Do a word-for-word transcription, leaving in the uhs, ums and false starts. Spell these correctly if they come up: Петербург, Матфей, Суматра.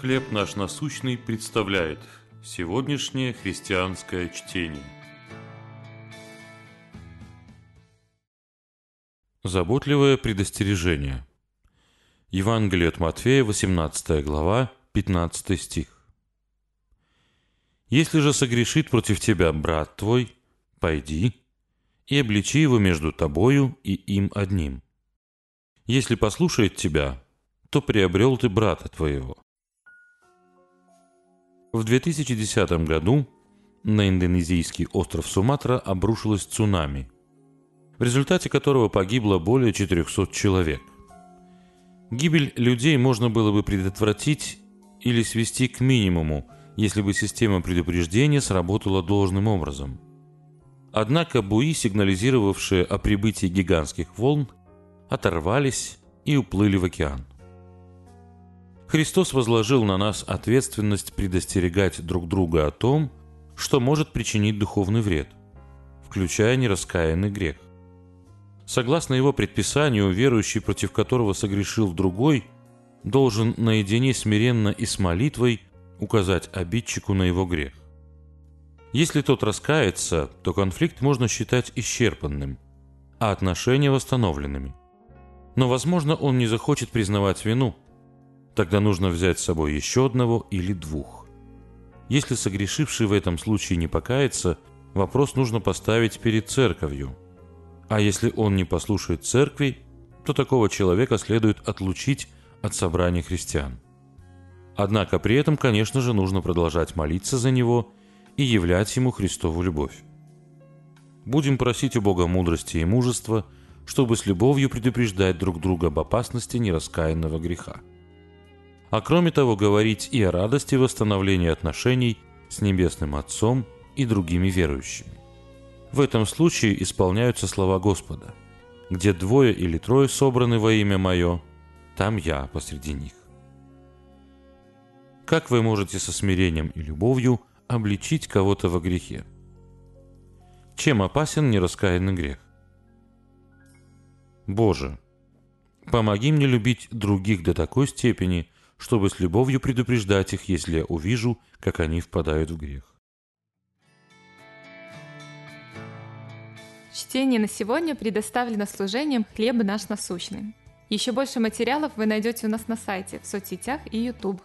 «Хлеб наш насущный» представляет сегодняшнее христианское чтение. Заботливое предостережение. Евангелие от Матфея, восемнадцатая глава, пятнадцатый стих. «Если же согрешит против тебя брат твой, пойди и обличи его между тобою и им одним. Если послушает тебя, то приобрел ты брата твоего». В две тысячи десятом году на индонезийский остров Суматра обрушилось цунами, в результате которого погибло более четырехсот человек. Гибель людей можно было бы предотвратить или свести к минимуму, если бы система предупреждения сработала должным образом. Однако буи, сигнализировавшие о прибытии гигантских волн, оторвались и уплыли в океан. Христос возложил на нас ответственность предостерегать друг друга о том, что может причинить духовный вред, включая нераскаянный грех. Согласно его предписанию, верующий, против которого согрешил другой, должен наедине смиренно и с молитвой указать обидчику на его грех. Если тот раскается, то конфликт можно считать исчерпанным, а отношения восстановленными. Но, возможно, он не захочет признавать вину. Тогда нужно взять с собой еще одного или двух. Если согрешивший в этом случае не покается, вопрос нужно поставить перед церковью. А если он не послушает церкви, то такого человека следует отлучить от собрания христиан. Однако при этом, конечно же, нужно продолжать молиться за него и являть ему Христову любовь. Будем просить у Бога мудрости и мужества, чтобы с любовью предупреждать друг друга об опасности нераскаянного греха. А кроме того, говорить и о радости восстановления отношений с Небесным Отцом и другими верующими. В этом случае исполняются слова Господа: «Где двое или трое собраны во имя Мое, там Я посреди них». Как вы можете со смирением и любовью обличить кого-то во грехе? Чем опасен нераскаянный грех? Боже, помоги мне любить других до такой степени, чтобы с любовью предупреждать их, если я увижу, как они впадают в грех. Чтение на сегодня предоставлено служением «Хлеб наш насущный». Еще больше материалов вы найдете у нас на сайте, в соцсетях и YouTube.